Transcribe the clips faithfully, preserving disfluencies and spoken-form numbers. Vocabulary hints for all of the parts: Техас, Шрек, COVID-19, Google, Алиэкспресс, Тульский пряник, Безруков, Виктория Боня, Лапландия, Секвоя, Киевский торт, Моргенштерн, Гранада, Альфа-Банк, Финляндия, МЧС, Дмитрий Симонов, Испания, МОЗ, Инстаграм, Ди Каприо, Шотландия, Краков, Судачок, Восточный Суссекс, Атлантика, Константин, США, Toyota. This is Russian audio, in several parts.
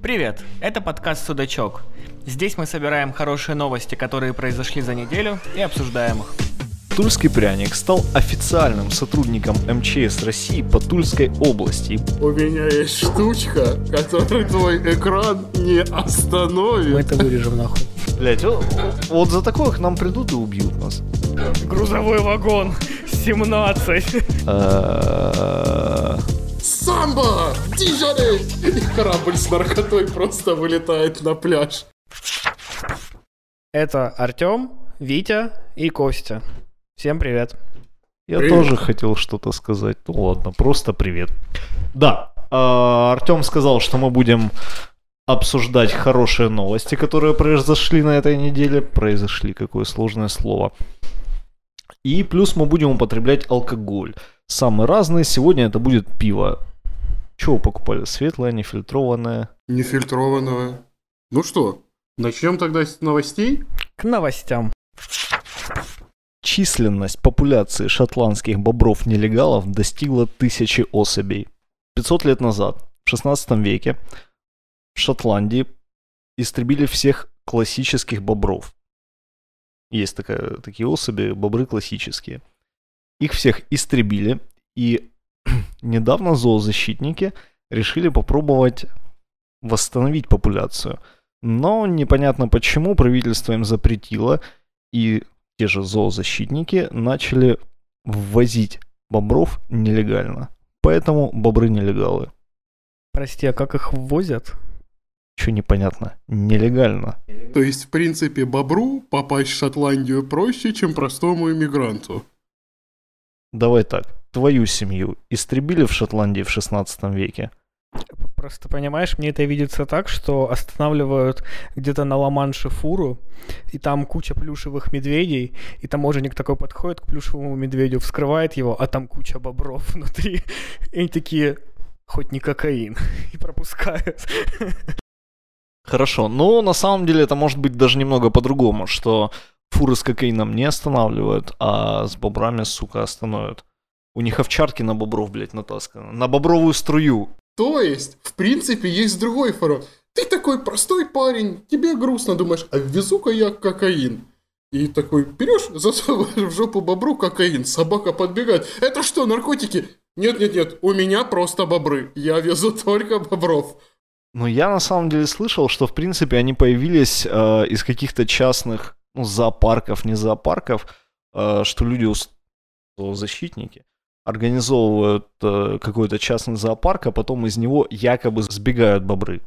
Привет! Это подкаст «Судачок». Здесь мы собираем хорошие новости, которые произошли за неделю, и обсуждаем их. Тульский пряник стал официальным сотрудником эм че эс России по Тульской области. У меня есть штучка, которую твой экран не остановит. Мы это вырежем нахуй. Блять, вот, вот за такое к нам придут и убьют нас. Грузовой вагон семнадцать. Самбо! Дижоне! И корабль с наркотой просто вылетает на пляж. Это Артём, Витя и Костя. Всем привет. Я привет. Тоже хотел что-то сказать. Ну ладно, просто привет. Да, Артём сказал, что мы будем обсуждать хорошие новости, которые произошли на этой неделе. Произошли, какое сложное слово. И плюс мы будем употреблять алкоголь. Самый разный. Сегодня это будет пиво. Чего покупали? Светлое, нефильтрованное? Нефильтрованное. Ну что, начнем тогда с новостей? К новостям. Численность популяции шотландских бобров-нелегалов достигла тысячи особей. пятьсот лет назад, в шестнадцатом веке, в Шотландии истребили всех классических бобров. Есть такая, такие особи, бобры классические. Их всех истребили, и недавно зоозащитники решили попробовать восстановить популяцию. Но непонятно почему правительство им запретило, и те же зоозащитники начали ввозить бобров нелегально. Поэтому бобры-нелегалы. Прости, а как их ввозят? Еще непонятно. Нелегально. То есть, в принципе, бобру попасть в Шотландию проще, чем простому иммигранту. Давай так, твою семью истребили в Шотландии в шестнадцатом веке? Просто понимаешь, мне это видится так, что останавливают где-то на Ла-Манше фуру, и там куча плюшевых медведей, и таможенник такой подходит к плюшевому медведю, вскрывает его, а там куча бобров внутри, и они такие, хоть не кокаин, и пропускают. Хорошо, но на самом деле это может быть даже немного по-другому, что... Фуры с кокаином не останавливают, а с бобрами, сука, остановят. У них овчарки на бобров, блядь, натасканы. На бобровую струю. То есть, в принципе, есть другой фарм. Ты такой простой парень, тебе грустно, думаешь, а везу-ка я кокаин. И такой, берешь, засовываешь в жопу бобру кокаин, собака подбегает. Это что, наркотики? Нет-нет-нет, у меня просто бобры, я везу только бобров. Ну, я на самом деле слышал, что, в принципе, они появились э, из каких-то частных... Ну, зоопарков, не зоопарков, что люди, зоозащитники, организовывают какой-то частный зоопарк, а потом из него якобы сбегают бобры.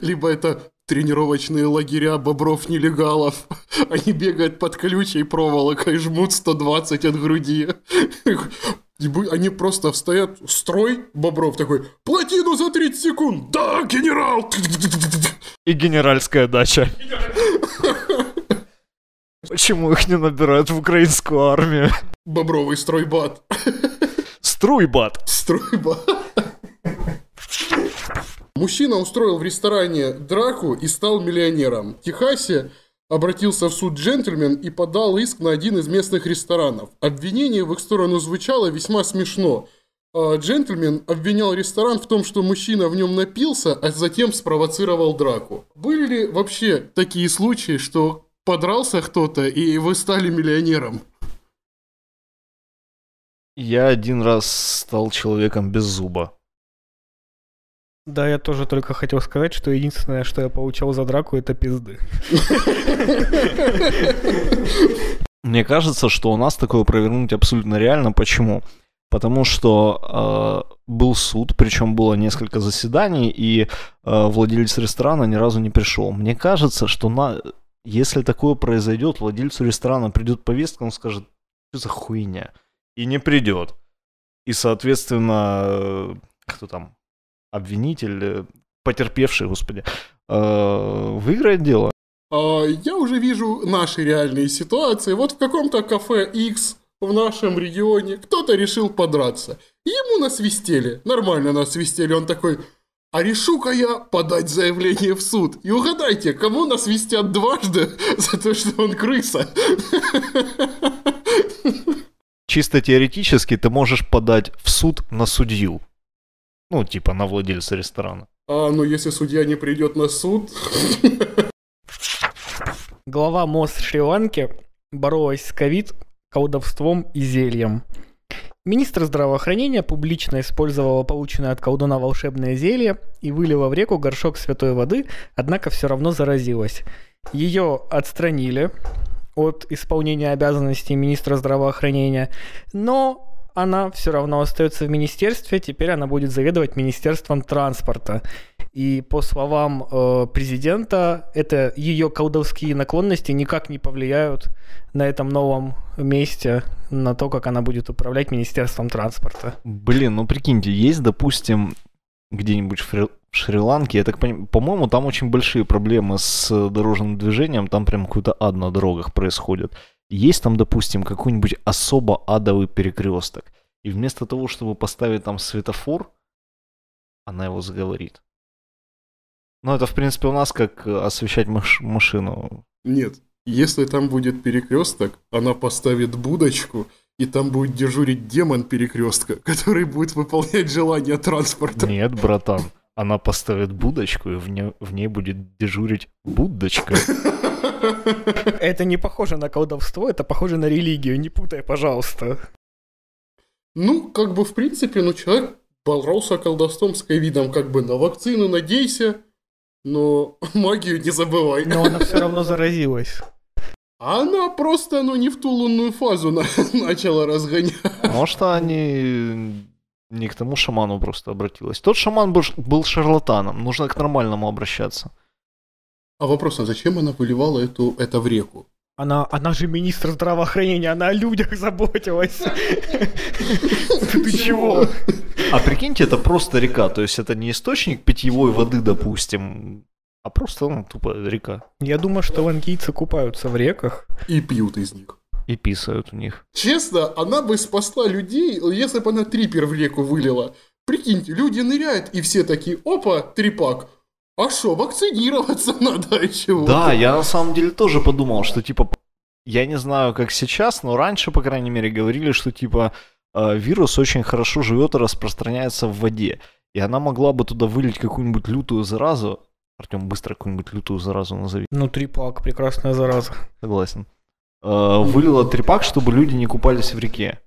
Либо это тренировочные лагеря бобров-нелегалов. Они бегают под колючей проволокой, жмут сто двадцать от груди. Они просто встают, строй бобров такой, плотину за тридцать секунд, да, генерал! И генеральская дача. Почему их не набирают в украинскую армию? Бобровый стройбат. Струйбат. Струйбат. Мужчина устроил в ресторане драку и стал миллионером. В Техасе обратился в суд джентльмен и подал иск на один из местных ресторанов. Обвинение в их сторону звучало весьма смешно. Джентльмен обвинял ресторан в том, что мужчина в нем напился, а затем спровоцировал драку. Были ли вообще такие случаи, что... Подрался кто-то, и вы стали миллионером. Я один раз стал человеком без зуба. Да, я тоже только хотел сказать, что единственное, что я получал за драку, это пизды. Мне кажется, что у нас такое провернуть абсолютно реально. Почему? Потому что э, был суд, причем было несколько заседаний, и э, владелец ресторана ни разу не пришел. Мне кажется, что на... Если такое произойдет, владельцу ресторана придет повестка, он скажет, что за хуйня, и не придет. И, соответственно, кто там, обвинитель, потерпевший, господи, выиграет дело. Я уже вижу наши реальные ситуации. Вот в каком-то кафе X в нашем регионе кто-то решил подраться. Ему насвистели, нормально насвистели, он такой... А решу-ка я подать заявление в суд. И угадайте, кому нас вестят дважды за то, что он крыса. Чисто теоретически ты можешь подать в суд на судью. Ну, типа на владельца ресторана. А, ну если судья не придет на суд... Глава МОЗ Шри-Ланки боролась с ковид, колдовством и зельем. Министр здравоохранения публично использовала полученное от колдуна волшебное зелье и вылила в реку горшок святой воды, однако все равно заразилась. Ее отстранили от исполнения обязанностей министра здравоохранения, но она все равно остается в министерстве, теперь она будет заведовать Министерством транспорта. И по словам э, президента, это ее колдовские наклонности никак не повлияют на этом новом месте, на то, как она будет управлять Министерством транспорта. Блин, ну прикиньте, есть, допустим, где-нибудь в, Шри- в Шри-Ланке, я так понимаю, по-моему, там очень большие проблемы с дорожным движением, там прям какой-то ад на дорогах происходит. Есть там, допустим, какой-нибудь особо адовый перекресток, и вместо того, чтобы поставить там светофор, она его заговорит. Ну, это, в принципе, у нас как освещать маш- машину. Нет, если там будет перекресток, она поставит будочку, и там будет дежурить демон перекрестка, который будет выполнять желания транспорта. Нет, братан, она поставит будочку, и в, не- в ней будет дежурить буддочка. Это не похоже на колдовство, это похоже на религию, не путай, пожалуйста. Ну, как бы, в принципе, ну, человек боролся колдовством с ковидом, как бы, на вакцину надейся. Но магию не забывай. Но она все равно заразилась. Она просто, ну, не в ту лунную фазу на- начала разгонять. Может, они не к тому шаману просто обратилась. Тот шаман был, был шарлатаном, нужно к нормальному обращаться. А вопрос, а зачем она выливала эту, это в реку? Она, она же министр здравоохранения, она о людях заботилась. Ты чего? А прикиньте, это просто река, то есть это не источник питьевой воды, допустим, а просто, ну, тупо река. Я думаю, что ланкийцы купаются в реках. И пьют из них. И писают в них. Честно, она бы спасла людей, если бы она трипер в реку вылила. Прикиньте, люди ныряют, и все такие, опа, трипак. А что, вакцинироваться надо от чего-то? Да, я на самом деле тоже подумал, что типа, я не знаю, как сейчас, но раньше, по крайней мере, говорили, что типа вирус очень хорошо живет и распространяется в воде. И она могла бы туда вылить какую-нибудь лютую заразу. Артем, быстро какую-нибудь лютую заразу назови. Ну, трипак, прекрасная зараза. Согласен. Вылила трипак, чтобы люди не купались в реке.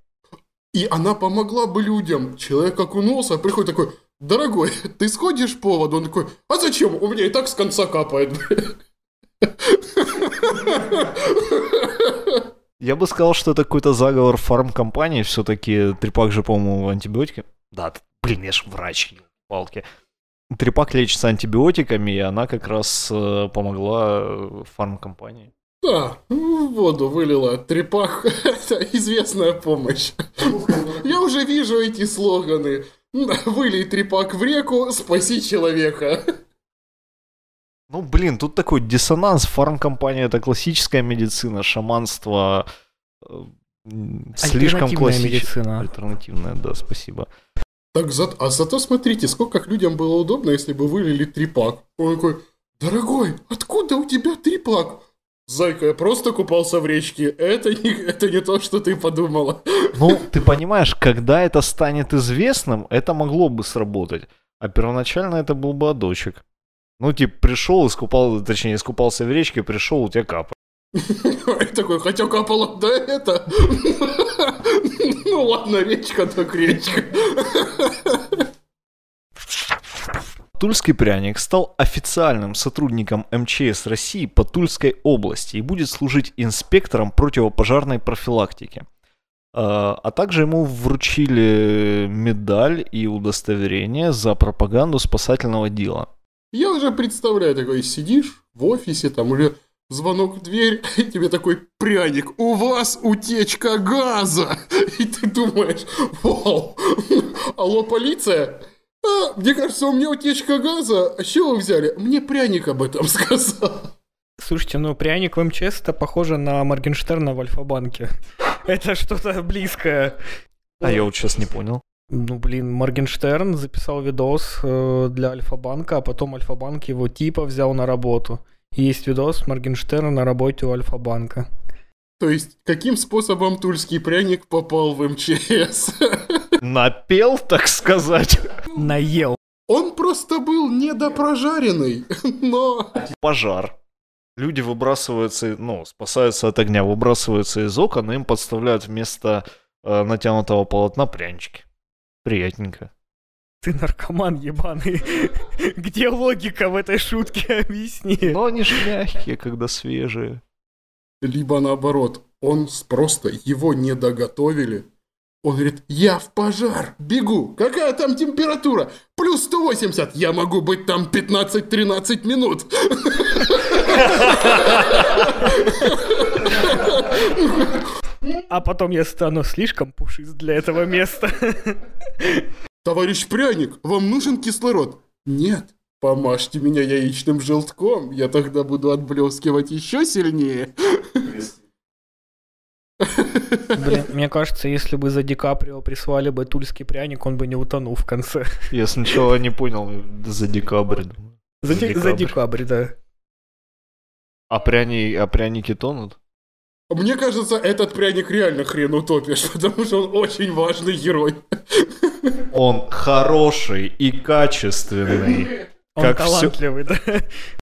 И она помогла бы людям. Человек окунулся, а приходит такой... Дорогой, ты сходишь по воду? Он такой, а зачем? У меня и так с конца капает. Я бы сказал, что это какой-то заговор фармкомпании. Все-таки трипак же, по-моему, антибиотики. Да, блин, я ж врач, палки. Трипак лечится антибиотиками, и она как раз помогла фармкомпании. Да, в воду вылила трипак. Это известная помощь. Я уже вижу эти слоганы. Вылей трепак в реку, спаси человека. Ну, блин, тут такой диссонанс. Фармкомпания — это классическая медицина, шаманство слишком классическая. Альтернативная, да, спасибо. Так, за... А зато смотрите, сколько людям было удобно, если бы вылили трепак. Он такой, дорогой, откуда у тебя трепак? Зайка, я просто купался в речке. Это не, это не то, что ты подумала. Ну, ты понимаешь, когда это станет известным, это могло бы сработать. А первоначально это был бы одочек. Ну, типа, пришел, искупал, точнее, искупался в речке, пришел, у тебя капало. Такой, хотя капало, да это... Ну ладно, речка так речка. Тульский пряник стал официальным сотрудником эм че эс России по Тульской области и будет служить инспектором противопожарной профилактики. А также ему вручили медаль и удостоверение за пропаганду спасательного дела. Я уже представляю, такой сидишь в офисе, там уже звонок в дверь, и тебе такой пряник, у вас утечка газа. И ты думаешь, вау, алло, полиция? А, мне кажется, у меня утечка газа. А с чего вы взяли? Мне пряник об этом сказал. Слушайте, ну пряник в эм че эс это похоже на Моргенштерна в Альфа-Банке. Это что-то близкое. А я вот сейчас не понял. Ну блин, Моргенштерн записал видос для Альфа-Банка, а потом Альфа-Банк его типа взял на работу. Есть видос Моргенштерна на работе у Альфа-Банка. То есть, каким способом тульский пряник попал в эм че эс? Напел, так сказать. Наел. Он просто был недопрожаренный, но... Пожар. Люди выбрасываются, ну, спасаются от огня, выбрасываются из окон, и им подставляют вместо э, натянутого полотна прянички. Приятненько. Ты наркоман ебаный. Где логика в этой шутке? Объясни. Но они ж мягкие, когда свежие. Либо наоборот, он просто, его не доготовили. Он говорит, я в пожар, бегу, какая там температура? Плюс сто восемьдесят, я могу быть там пятнадцать-тринадцать минут. А потом я стану слишком пушист для этого места. Товарищ пряник, вам нужен кислород? Нет. Помажьте меня яичным желтком, я тогда буду отблескивать еще сильнее. Блин, мне кажется, если бы за Ди Каприо прислали бы тульский пряник, он бы не утонул в конце. Я сначала не понял, за декабрь. За, за, декабрь. за декабрь, да. А, пряни, а пряники тонут? Мне кажется, этот пряник реально хрен утопишь, потому что он очень важный герой. Он хороший и качественный. Он талантливый, да.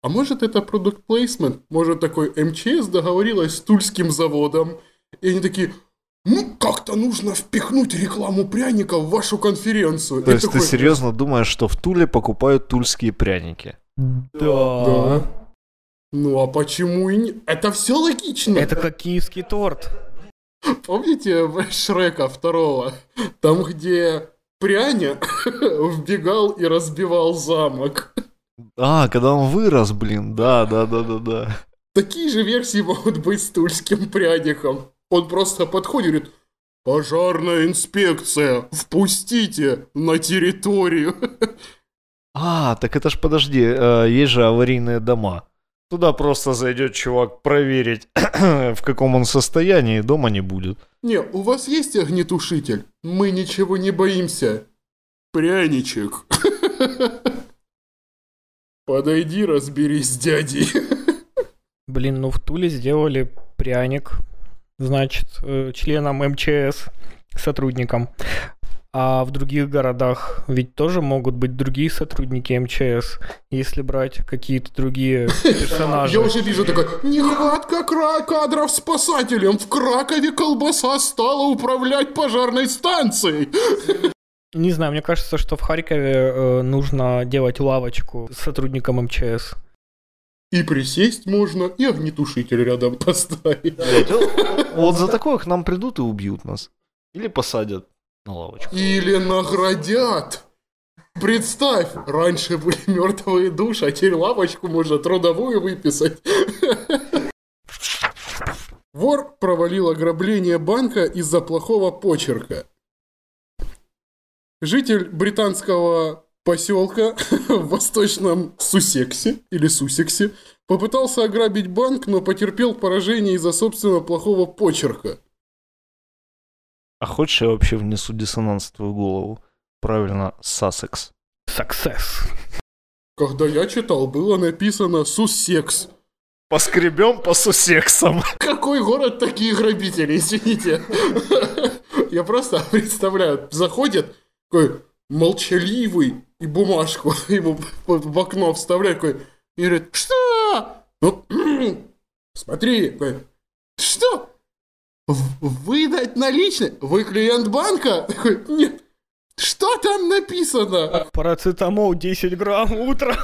А может это продукт плейсмент? Может такой эм че эс договорилась с тульским заводом? И они такие, ну как-то нужно впихнуть рекламу пряников в вашу конференцию. То и есть такой... ты серьезно думаешь, что в Туле покупают тульские пряники? Да. да. Ну а почему и не... Это все логично. Это как киевский торт. Помните Шрека второго? Там, где пряня вбегал и разбивал замок. А, когда он вырос, блин, да-да-да-да-да. Такие же версии могут быть с тульским пряником. Он просто подходит и говорит, пожарная инспекция, впустите на территорию. А, так это ж, подожди, есть же аварийные дома. Туда просто зайдет чувак проверить, в каком он состоянии, дома не будет. Не, у вас есть огнетушитель? Мы ничего не боимся. Пряничек. Подойди, разберись с дядей. Блин, ну в Туле сделали пряник, значит, членам эм че эс, сотрудникам. А в других городах ведь тоже могут быть другие сотрудники эм че эс, если брать какие-то другие персонажи. Я уже вижу такой, нехватка кадров спасателем, в Кракове колбаса стала управлять пожарной станцией. Не знаю, мне кажется, что в Харькове нужно делать лавочку с сотрудником эм че эс. И присесть можно, и огнетушитель рядом поставить. Вот за такое к нам придут и убьют нас. Или посадят. Или наградят. Представь, раньше были мертвые души, а теперь лавочку можно трудовую выписать. Вор провалил ограбление банка из-за плохого почерка. Житель британского поселка в Восточном Суссексе, или Суссексе, попытался ограбить банк, но потерпел поражение из-за собственного плохого почерка. А хочешь, я вообще внесу диссонанс в твою голову? Правильно, Sussex. Success. Когда я читал, было написано Суссекс. Поскребем по Суссексам. Какой город такие грабители, извините. Я просто представляю, заходит такой молчаливый и бумажку ему в окно вставляет такой, и говорит, что? Смотри, что? Выдать наличные? Вы клиент банка? Такой, нет. Что там написано? Парацетамол десять грамм утром.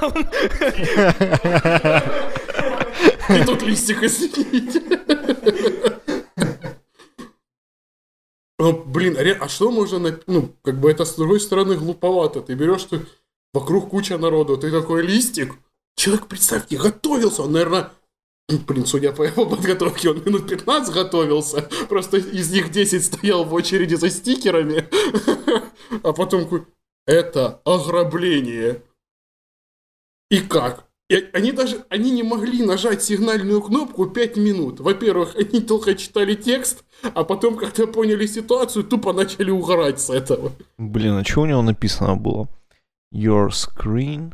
И тут листик, извините. Блин, а что можно... Ну, как бы это с другой стороны глуповато. Ты берешь, ты вокруг куча народу, ты такой листик. Человек, представьте, готовился, он, наверное... Блин, судя по его подготовке, он минут пятнадцать готовился. Просто из них десять стоял в очереди за стикерами. А потом, это ограбление. И как? И они даже они не могли нажать сигнальную кнопку пять минут. Во-первых, они только читали текст, а потом, когда поняли ситуацию, тупо начали угорать с этого. Блин, а что у него написано было? Your screen...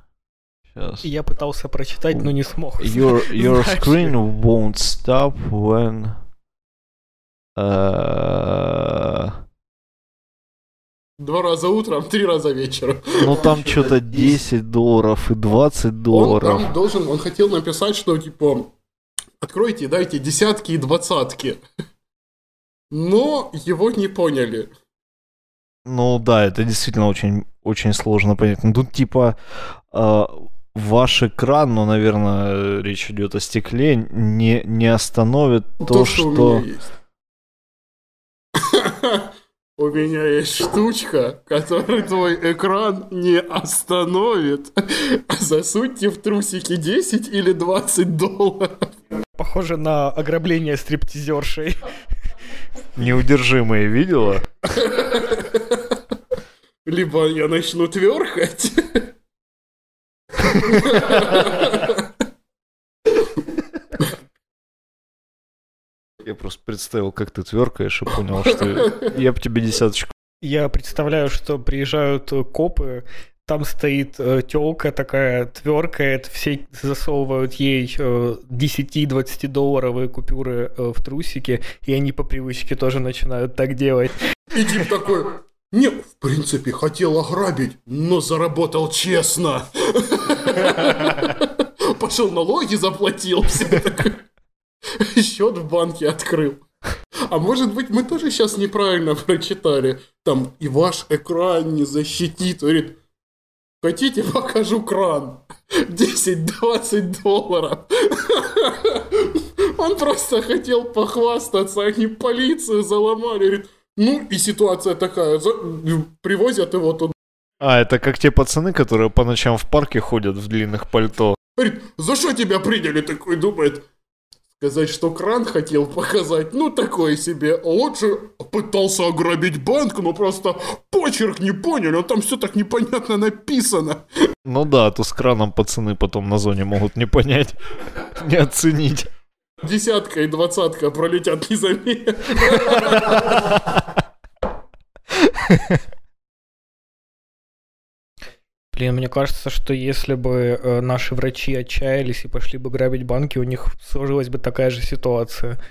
Сейчас. Я пытался прочитать, но не смог. Your, your screen won't stop when Два раза утром, три раза вечером. Ну там что-то десять долларов и двадцать долларов. Он там должен, он хотел написать, что типа откройте и дайте десятки и двадцатки. Но его не поняли. Ну да, это действительно очень, очень сложно понять. Ну тут типа э, ваш экран, ну наверное, речь идет о стекле, не, не остановит то, то что... что... У меня есть. У меня есть штучка, которую твой экран не остановит. Засуньте в трусики десять или двадцать долларов. Похоже на ограбление стриптизершей. Неудержимые видела? Либо я начну тверхать. Я просто представил, как ты тверкаешь, и понял, что я бы тебе десяточку. Я представляю, что приезжают копы, там стоит тёлка такая, тверкает, все засовывают ей десять-двадцатидолларовые купюры в трусики, и они по привычке тоже начинают так делать. И тип такой: не, в принципе, хотел ограбить, но заработал честно. Пошел налоги заплатил. Счет в банке открыл. А может быть, мы тоже сейчас неправильно прочитали. Там и ваш экран не защитит. Говорит, хотите, покажу кран. десять-двадцать долларов. Он просто хотел похвастаться. Они полицию заломали. Говорит, ну и ситуация такая. Привозят его туда. А, это как те пацаны, которые по ночам в парке ходят в длинных пальто. Говорит, за что тебя приняли? Такой думает. Сказать, что кран хотел показать, ну такое себе. Лучше пытался ограбить банк, но просто почерк не понял, а там все так непонятно написано. Ну да, то с краном пацаны потом на зоне могут не понять, не оценить. Десятка и двадцатка пролетят незаметно. Блин, мне кажется, что если бы наши врачи отчаялись и пошли бы грабить банки, у них сложилась бы такая же ситуация.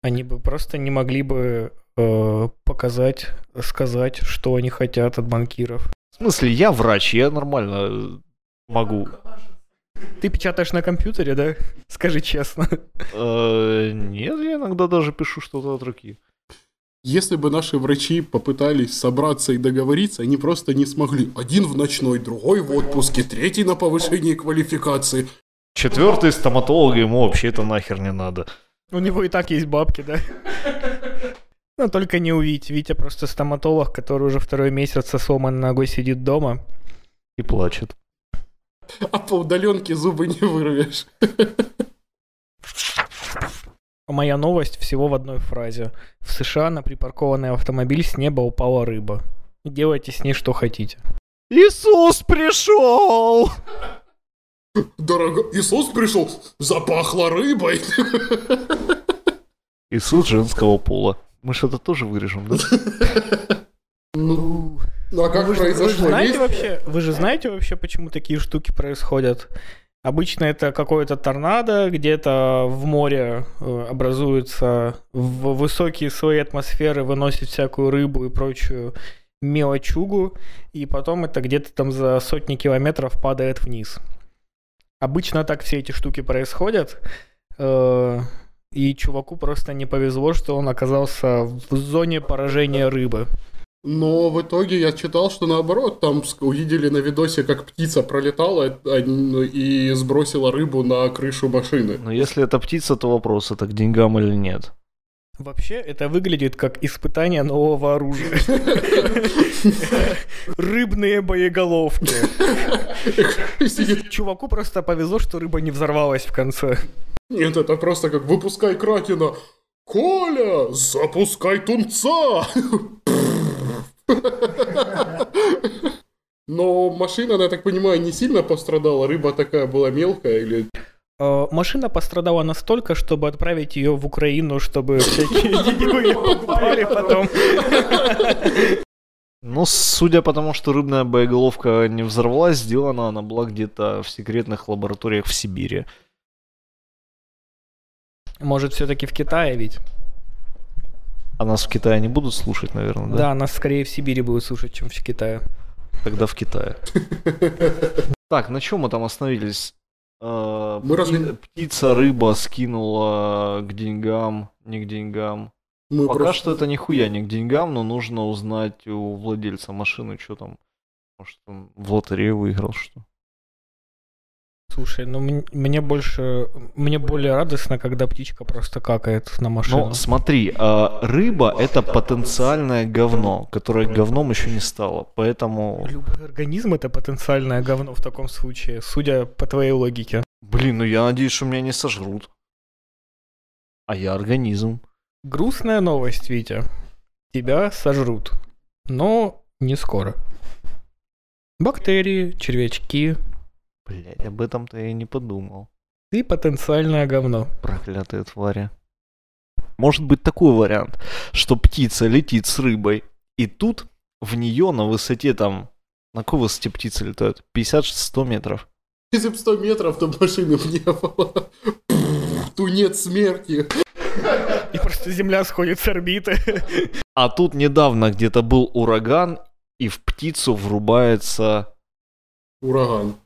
Они бы просто не могли бы э, показать, сказать, что они хотят от банкиров. В смысле, я врач, я нормально могу. Ты печатаешь на компьютере, да? Скажи честно. Нет, я иногда даже пишу что-то от руки. Если бы наши врачи попытались собраться и договориться, они просто не смогли. Один в ночной, другой в отпуске, третий на повышении квалификации. Четвертый стоматолог, ему вообще-то нахер не надо. У него и так есть бабки, да? Но только не у Вити. Витя просто стоматолог, который уже второй месяц со сломанной ногой сидит дома. И плачет. А по удаленке зубы не вырвешь. Моя новость всего в одной фразе. В США на припаркованный автомобиль с неба упала рыба. Делайте с ней что хотите. Иисус пришел! Дорого... Иисус пришел, запахло рыбой. Иисус женского пола. Мы что-то тоже вырежем, да? Ну, а как произошло? Вы же знаете вообще, почему такие штуки происходят? Обычно это какое-то торнадо, где-то в море образуется, в высокие слои атмосферы выносит всякую рыбу и прочую мелочугу, и потом это где-то там за сотни километров падает вниз. Обычно так все эти штуки происходят, и чуваку просто не повезло, что он оказался в зоне поражения рыбы. Но в итоге я читал, что наоборот, там увидели на видосе, как птица пролетала и сбросила рыбу на крышу машины. Но если это птица, то вопрос, это к деньгам или нет? Вообще, это выглядит как испытание нового оружия. Рыбные боеголовки. Чуваку просто повезло, что рыба не взорвалась в конце. Нет, это просто как «выпускай кракена». «Коля, запускай тунца!» Но машина, я так понимаю, не сильно пострадала? Рыба такая была мелкая? Или... Машина пострадала настолько, чтобы отправить ее в Украину, чтобы всякие дебилы ее покупали потом. Ну, судя по тому, что рыбная боеголовка не взорвалась, сделана она была где-то в секретных лабораториях в Сибири. Может, все-таки в Китае ведь? А нас в Китае не будут слушать, наверное, да? Да, нас скорее в Сибири будут слушать, чем в Китае. Тогда в Китае. Так, на чем мы там остановились? Мы разли... Птица, рыба скинула к деньгам, не к деньгам. Мы Пока просто... что это нихуя не к деньгам, но нужно узнать у владельца машины, что там. Может, он в лотерею выиграл, что? Слушай, ну мне больше, мне более радостно, когда птичка просто какает на машину. Ну смотри, рыба — это потенциальное говно, которое говном еще не стало, поэтому... Любой организм — это потенциальное говно в таком случае, судя по твоей логике. Блин, ну я надеюсь, что меня не сожрут. А я организм. Грустная новость, Витя. Тебя сожрут, но не скоро. Бактерии, червячки... Блять, об этом-то я и не подумал. Ты потенциальное говно. Проклятые твари. Может быть такой вариант, что птица летит с рыбой, и тут в нее на высоте там... На какой высоте птицы летают? пятьдесят-сто метров. Если бы сто метров, то машины бы не было. Тунец смерти. И просто земля сходит с орбиты. А тут недавно где-то был ураган, и в птицу врубается... Ураган.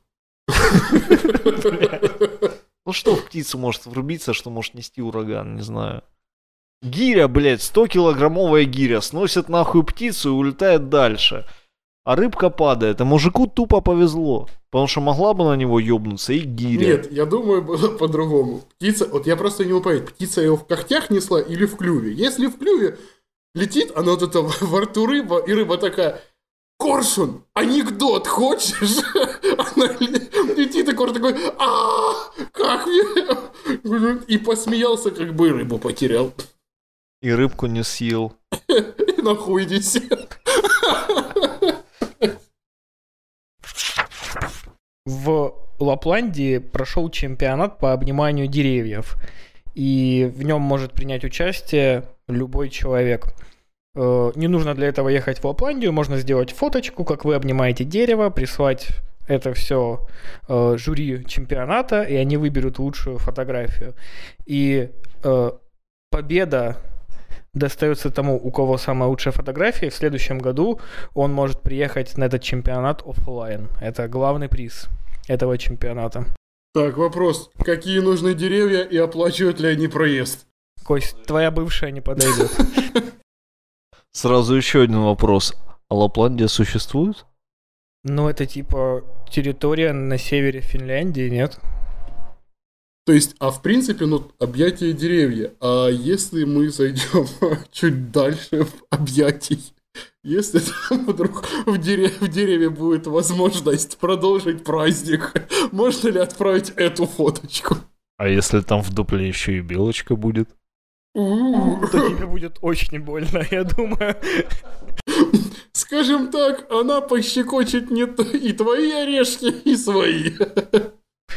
Ну что в птицу может врубиться, что может нести ураган, не знаю. Гиря, блядь, сто килограммовая гиря сносит нахуй птицу и улетает дальше. А рыбка падает, а мужику тупо повезло, потому что могла бы на него ёбнуться и гиря. Нет, я думаю, было по-другому. Птица, вот я просто не упомянул, птица его в когтях несла или в клюве? Если в клюве, летит она вот это во рту рыба, и рыба такая... Коршун, анекдот хочешь? Она летит, и Коршун такой, а как мне? И посмеялся, как бы рыбу потерял. И рыбку не съел. И нахуй не съел. В Лапландии прошел чемпионат по обниманию деревьев. И в нем может принять участие любой человек. Не нужно для этого ехать в Лапландию, можно сделать фоточку, как вы обнимаете дерево, прислать это все э, жюри чемпионата, и они выберут лучшую фотографию. И э, победа достается тому, у кого самая лучшая фотография. В следующем году он может приехать на этот чемпионат офлайн. Это главный приз этого чемпионата. Так, вопрос. Какие нужны деревья и оплачивают ли они проезд? Кость, твоя бывшая не подойдет. Сразу еще один вопрос. А Лапландия существует? Ну, это типа территория на севере Финляндии, нет? То есть, а в принципе, ну, объятия деревья. А если мы зайдем чуть дальше в объятий? Если там вдруг в, дерев... в дереве будет возможность продолжить праздник, можно ли отправить эту фоточку? А если там в дупле еще и белочка будет? То тебе будет очень больно, я думаю. Скажем так, она пощекочет не и твои орешки, и свои.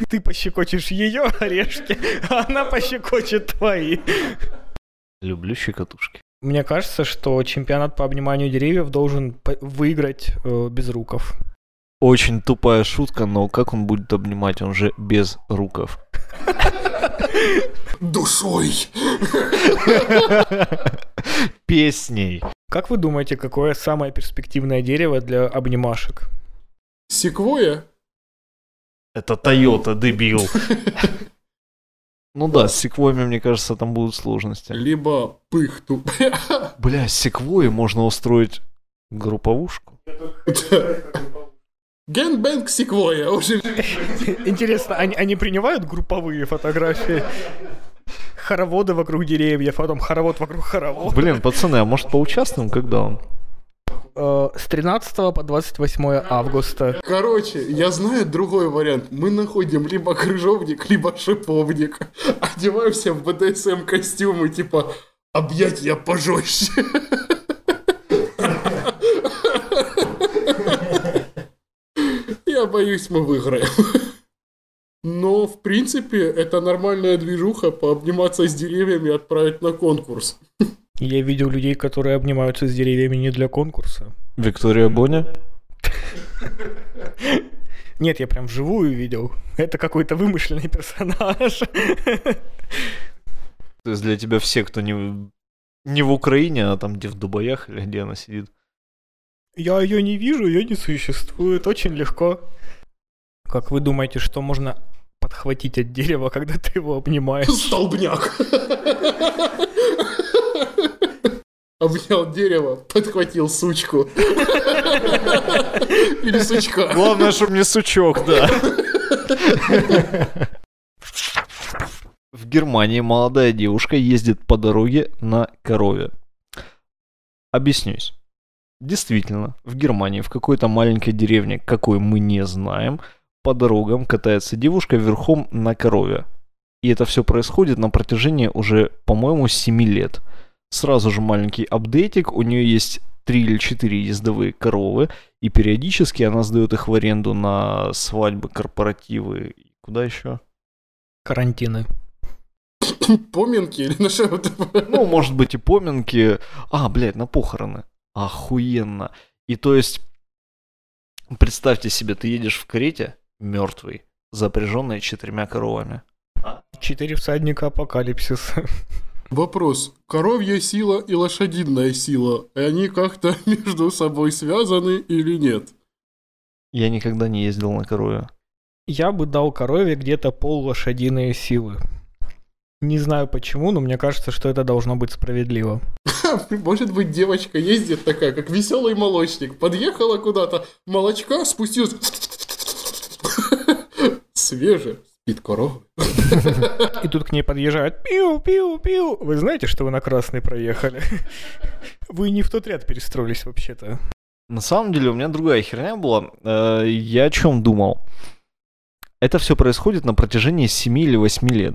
Ты пощекочешь ее орешки, а она пощекочет твои. Люблю щекотушки. Мне кажется, что чемпионат по обниманию деревьев должен выиграть э, Безруков. Очень тупая шутка, но как он будет обнимать? Он же без руков. Душой. Песней. Как вы думаете, какое самое перспективное дерево для обнимашек? Секвоя? Это Toyota, дебил. Ну да, с секвоями, мне кажется, там будут сложности. Либо пыхту. Бля, с секвоей можно устроить групповушку. Гэнбэнг секвоя. Интересно, они, они принимают групповые фотографии? Хороводы вокруг деревьев, потом хоровод вокруг хоровода. Блин, пацаны, а может поучаствуем, когда он? С тринадцатого по двадцать восьмое августа. Короче, я знаю другой вариант. Мы находим либо крыжовник, либо шиповник. Одеваемся в бэ дэ эс эм костюмы, типа «Объятья пожестче». Я боюсь, мы выиграем. Но, в принципе, это нормальная движуха пообниматься с деревьями и отправить на конкурс. Я видел людей, которые обнимаются с деревьями не для конкурса. Виктория Боня? Нет, я прям вживую видел. Это какой-то вымышленный персонаж. То есть для тебя все, кто не Не в Украине, а там где в Дубаях или где она сидит. Я ее не вижу, ее не существует, очень легко. Как вы думаете, что можно подхватить от дерева, когда ты его обнимаешь? Столбняк! Обнял дерево, подхватил сучку. Или сучка. Главное, чтобы не сучок, да. В Германии молодая девушка ездит по дороге на корове. Объяснюсь. Действительно, в Германии, в какой-то маленькой деревне, какой мы не знаем, по дорогам катается девушка верхом на корове. И это все происходит на протяжении уже, по-моему, семь лет. Сразу же маленький апдейтик, у нее есть три или четыре ездовые коровы, и периодически она сдает их в аренду на свадьбы, корпоративы, куда еще? Карантины. Поминки или на что? Ну, может быть и поминки, а, блядь, на похороны. Охуенно. И то есть, представьте себе, ты едешь в карете, мертвый, запряженный четырьмя коровами. Четыре всадника апокалипсиса. Вопрос. Коровья сила и лошадиная сила, они как-то между собой связаны или нет? Я никогда не ездил на корове. Я бы дал корове где-то пол лошадиной силы. Не знаю почему, но мне кажется, что это должно быть справедливо. Может быть, девочка ездит такая, как веселый молочник. Подъехала куда-то, молочка спустилась. Свеже спит корова. И тут к ней подъезжают. Пиу-пиу-пиу. Вы знаете, что вы на красный проехали? Вы не в тот ряд перестроились вообще-то. На самом деле у меня другая херня была. Я о чем думал? Это все происходит на протяжении семь или восемь лет.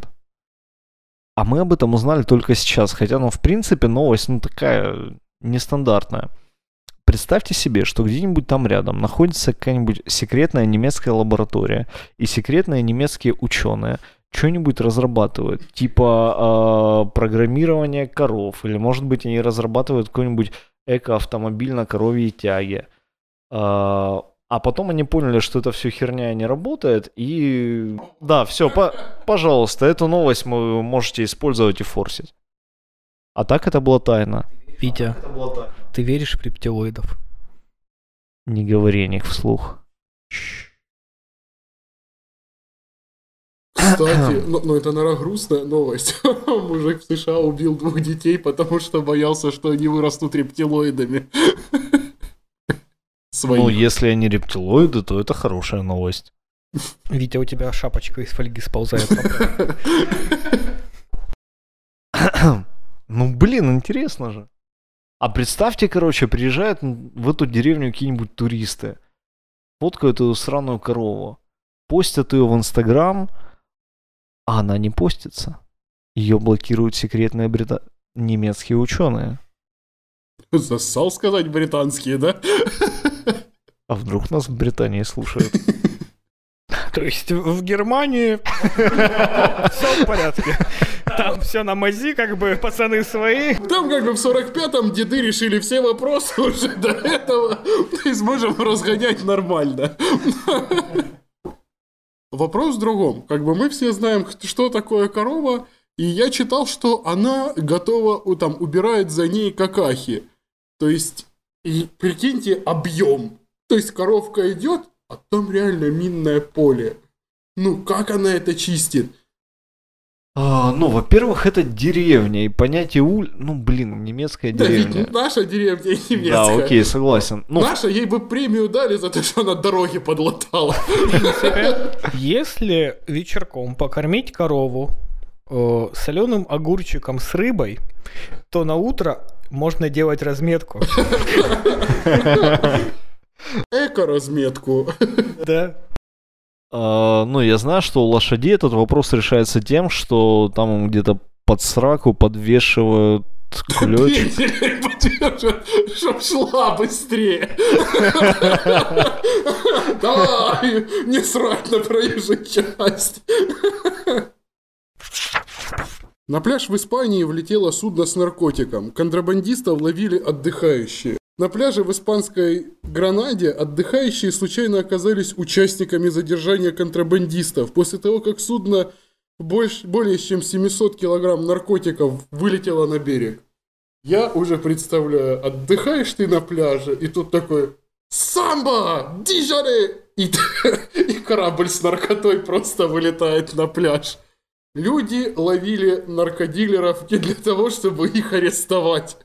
А мы об этом узнали только сейчас, хотя, ну, в принципе, новость, ну, такая нестандартная. Представьте себе, что где-нибудь там рядом находится какая-нибудь секретная немецкая лаборатория, и секретные немецкие ученые что-нибудь разрабатывают, типа э, программирование коров, или, может быть, они разрабатывают какой-нибудь эко-автомобиль на коровьей тяге. Э, а потом они поняли, что это все херня не работает, и... Да, все, по... пожалуйста, эту новость вы можете использовать и форсить. А так это была тайна. Витя, а была тайна. Ты веришь в рептилоидов? Не говори о них вслух. Кстати, ну, ну это, наверное, грустная новость. Мужик в США убил двух детей, потому что боялся, что они вырастут рептилоидами. Своих. Ну, если они рептилоиды, то это хорошая новость. Витя, у тебя шапочка из фольги сползает. Ну, блин, интересно же. А представьте, короче, приезжают в эту деревню какие-нибудь туристы, фоткают эту сраную корову, постят ее в Инстаграм, а она не постится. Ее блокируют секретные брита... немецкие ученые. Засал сказать британские, да? А вдруг нас в Британии слушают? То есть в Германии все в порядке. Там все на мази, как бы пацаны свои. Там как бы в сорок пятом деды решили все вопросы уже до этого. И сможем разгонять нормально. Вопрос в другом. Как бы мы все знаем, что такое корова. И я читал, что она готова, там, убирает за ней какахи. То есть, и, прикиньте, объем. То есть коровка идет, а там реально минное поле. Ну, как она это чистит? А, ну, во-первых, это деревня. И понятие уль... Ну, блин, немецкая деревня. Да, наша деревня и немецкая. Да, окей, согласен. Но... Наша, ей бы премию дали за то, что она дороги подлатала. Если вечерком покормить корову соленым огурчиком с рыбой, то на утро можно делать разметку. Эко-разметку. Да. А, ну, я знаю, что у лошадей этот вопрос решается тем, что там где-то под сраку подвешивают ключ. Чтоб шла быстрее. Давай, не срать на проезжую часть. На пляж в Испании влетело судно с наркотиком. Контрабандистов ловили отдыхающие. На пляже в испанской Гранаде отдыхающие случайно оказались участниками задержания контрабандистов. После того, как судно больше, более чем семьсот килограмм наркотиков вылетело на берег. Я уже представляю, отдыхаешь ты на пляже, и тут такой «Самба! Дижоне!» и, и корабль с наркотой просто вылетает на пляж. Люди ловили наркодилеров не для того, чтобы их арестовать.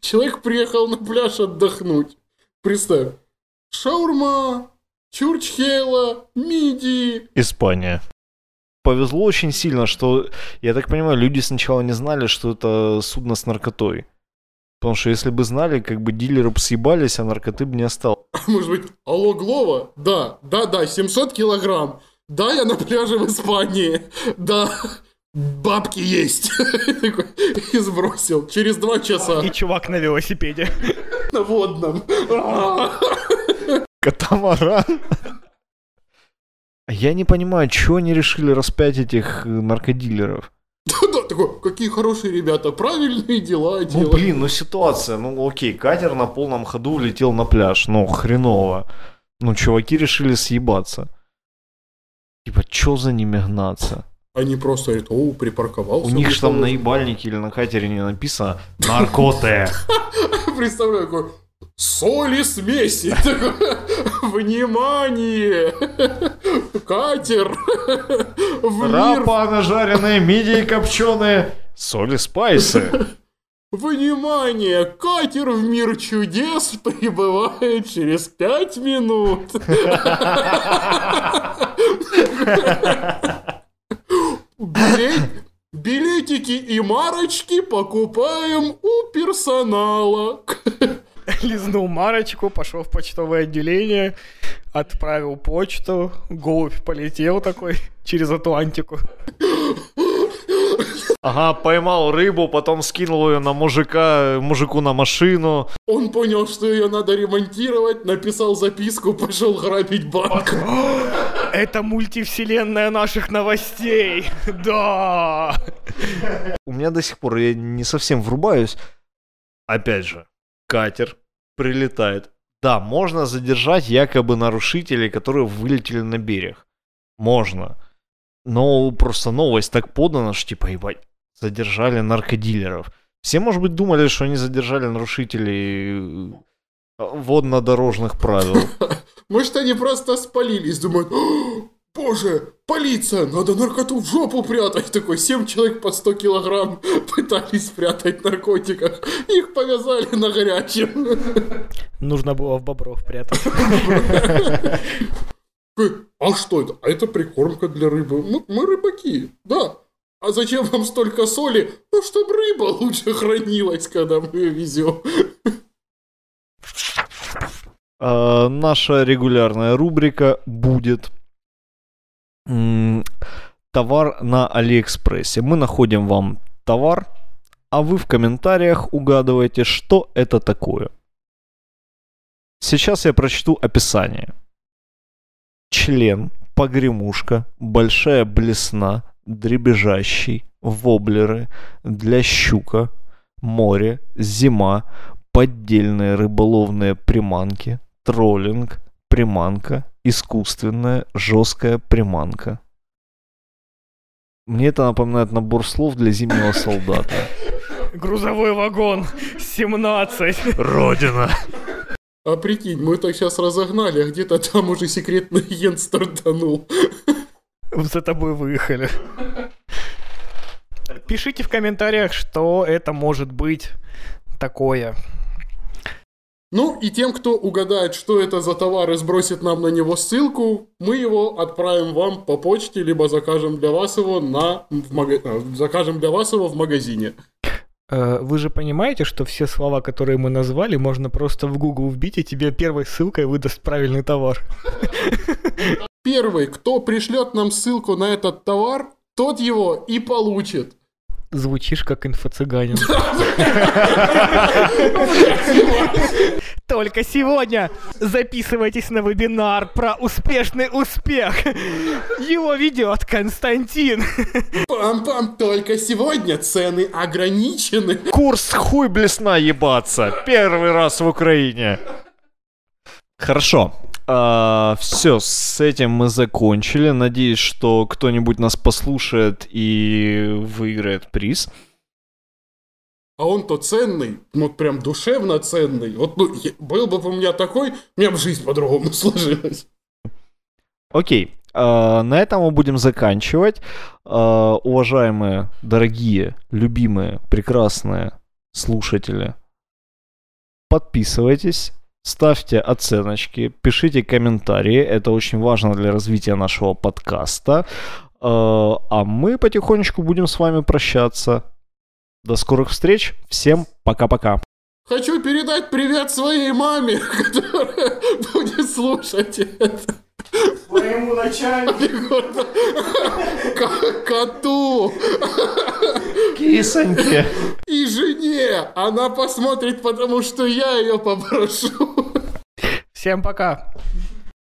Человек приехал на пляж отдохнуть. Представь. Шаурма, чурчхела, мидии. Испания. Повезло очень сильно, что, я так понимаю, люди сначала не знали, что это судно с наркотой. Потому что если бы знали, как бы дилеры бы съебались, а наркоты бы не осталось. Может быть, алло, Глова? Да, да, да, семьсот килограмм. Да, я на пляже в Испании. Да, бабки есть. И сбросил. Через два часа. И чувак на велосипеде. На водном. Катамаран. Я не понимаю, чего они решили распять этих наркодилеров. Да-да, такой, какие хорошие ребята, правильные дела делают. Ну блин, ну ситуация, ну окей, катер на полном ходу улетел на пляж, ну хреново. Ну чуваки решили съебаться. Типа, чё за ними гнаться? Они просто говорят, о, припарковался. У них же там на ебальнике или на катере не написано «Наркоте». Представляю, такой, соли смеси. Внимание! Катер! Рапа, нажаренные, мидии копченые, соли спайсы. Внимание! Катер в мир чудес прибывает через пять минут. Билет... Билетики и марочки покупаем у персонала. Лизнул марочку, пошел в почтовое отделение, отправил почту, голубь полетел такой через Атлантику. Ага, поймал рыбу, потом скинул ее на мужика, мужику на машину. Он понял, что ее надо ремонтировать, написал записку, пошел грабить банк. Это мультивселенная наших новостей, да. У меня до сих пор, я не совсем врубаюсь. Опять же, катер прилетает. Да, можно задержать якобы нарушителей, которые вылетели на берег. Можно. Но просто новость так подана, что типа, ебать, задержали наркодилеров. Все, может быть, думали, что они задержали нарушителей водно-дорожных правил. Может, они просто спалились, думают, боже, полиция, надо наркоту в жопу прятать. Такой, семь человек по сто килограмм пытались спрятать наркотиков. Их повязали на горячем. Нужно было в бобров прятать. А что это? А это прикормка для рыбы. Мы, мы рыбаки, да. А зачем вам столько соли? Ну, чтобы рыба лучше хранилась, когда мы ее везем. А, наша регулярная рубрика будет м- товар на Алиэкспрессе. Мы находим вам товар, а вы в комментариях угадываете, что это такое. Сейчас я прочту описание. Член, погремушка, большая блесна, дребезжащий, воблеры, для щука, море, зима, поддельные рыболовные приманки, троллинг, приманка, искусственная, жесткая приманка. Мне это напоминает набор слов для зимнего солдата. Грузовой вагон, семнадцать. Родина. А прикинь, мы так сейчас разогнали, а где-то там уже секретный агент стартанул. За тобой выехали. Пишите в комментариях, что это может быть такое. Ну и тем, кто угадает, что это за товар и сбросит нам на него ссылку, мы его отправим вам по почте, либо закажем для вас его, на... в маг... закажем для вас его в магазине. Вы же понимаете, что все слова, которые мы назвали, можно просто в Google вбить, и тебе первой ссылкой выдаст правильный товар. Первый, кто пришлет нам ссылку на этот товар, тот его и получит. Звучишь как инфо-цыганин. Только сегодня записывайтесь на вебинар про успешный успех. Его ведет Константин. Пам-пам, только сегодня цены ограничены. Курс хуй блесна ебаться. Первый раз в Украине. Хорошо. А, все, с этим мы закончили. Надеюсь, что кто-нибудь нас послушает и выиграет приз. а он-то ценный, вот прям душевно ценный. Вот ну, был бы у меня такой, у меня бы жизнь по-другому сложилась. Окей, э, на этом мы будем заканчивать. Э, уважаемые, дорогие, любимые, прекрасные слушатели, подписывайтесь, ставьте оценочки, пишите комментарии. Это очень важно для развития нашего подкаста. Э, а мы потихонечку будем с вами прощаться. До скорых встреч. Всем пока-пока. Хочу передать привет своей маме, которая будет слушать это. Моему начальнику. Коту. Кисоньке. И жене. Она посмотрит, потому что я ее попрошу. Всем пока.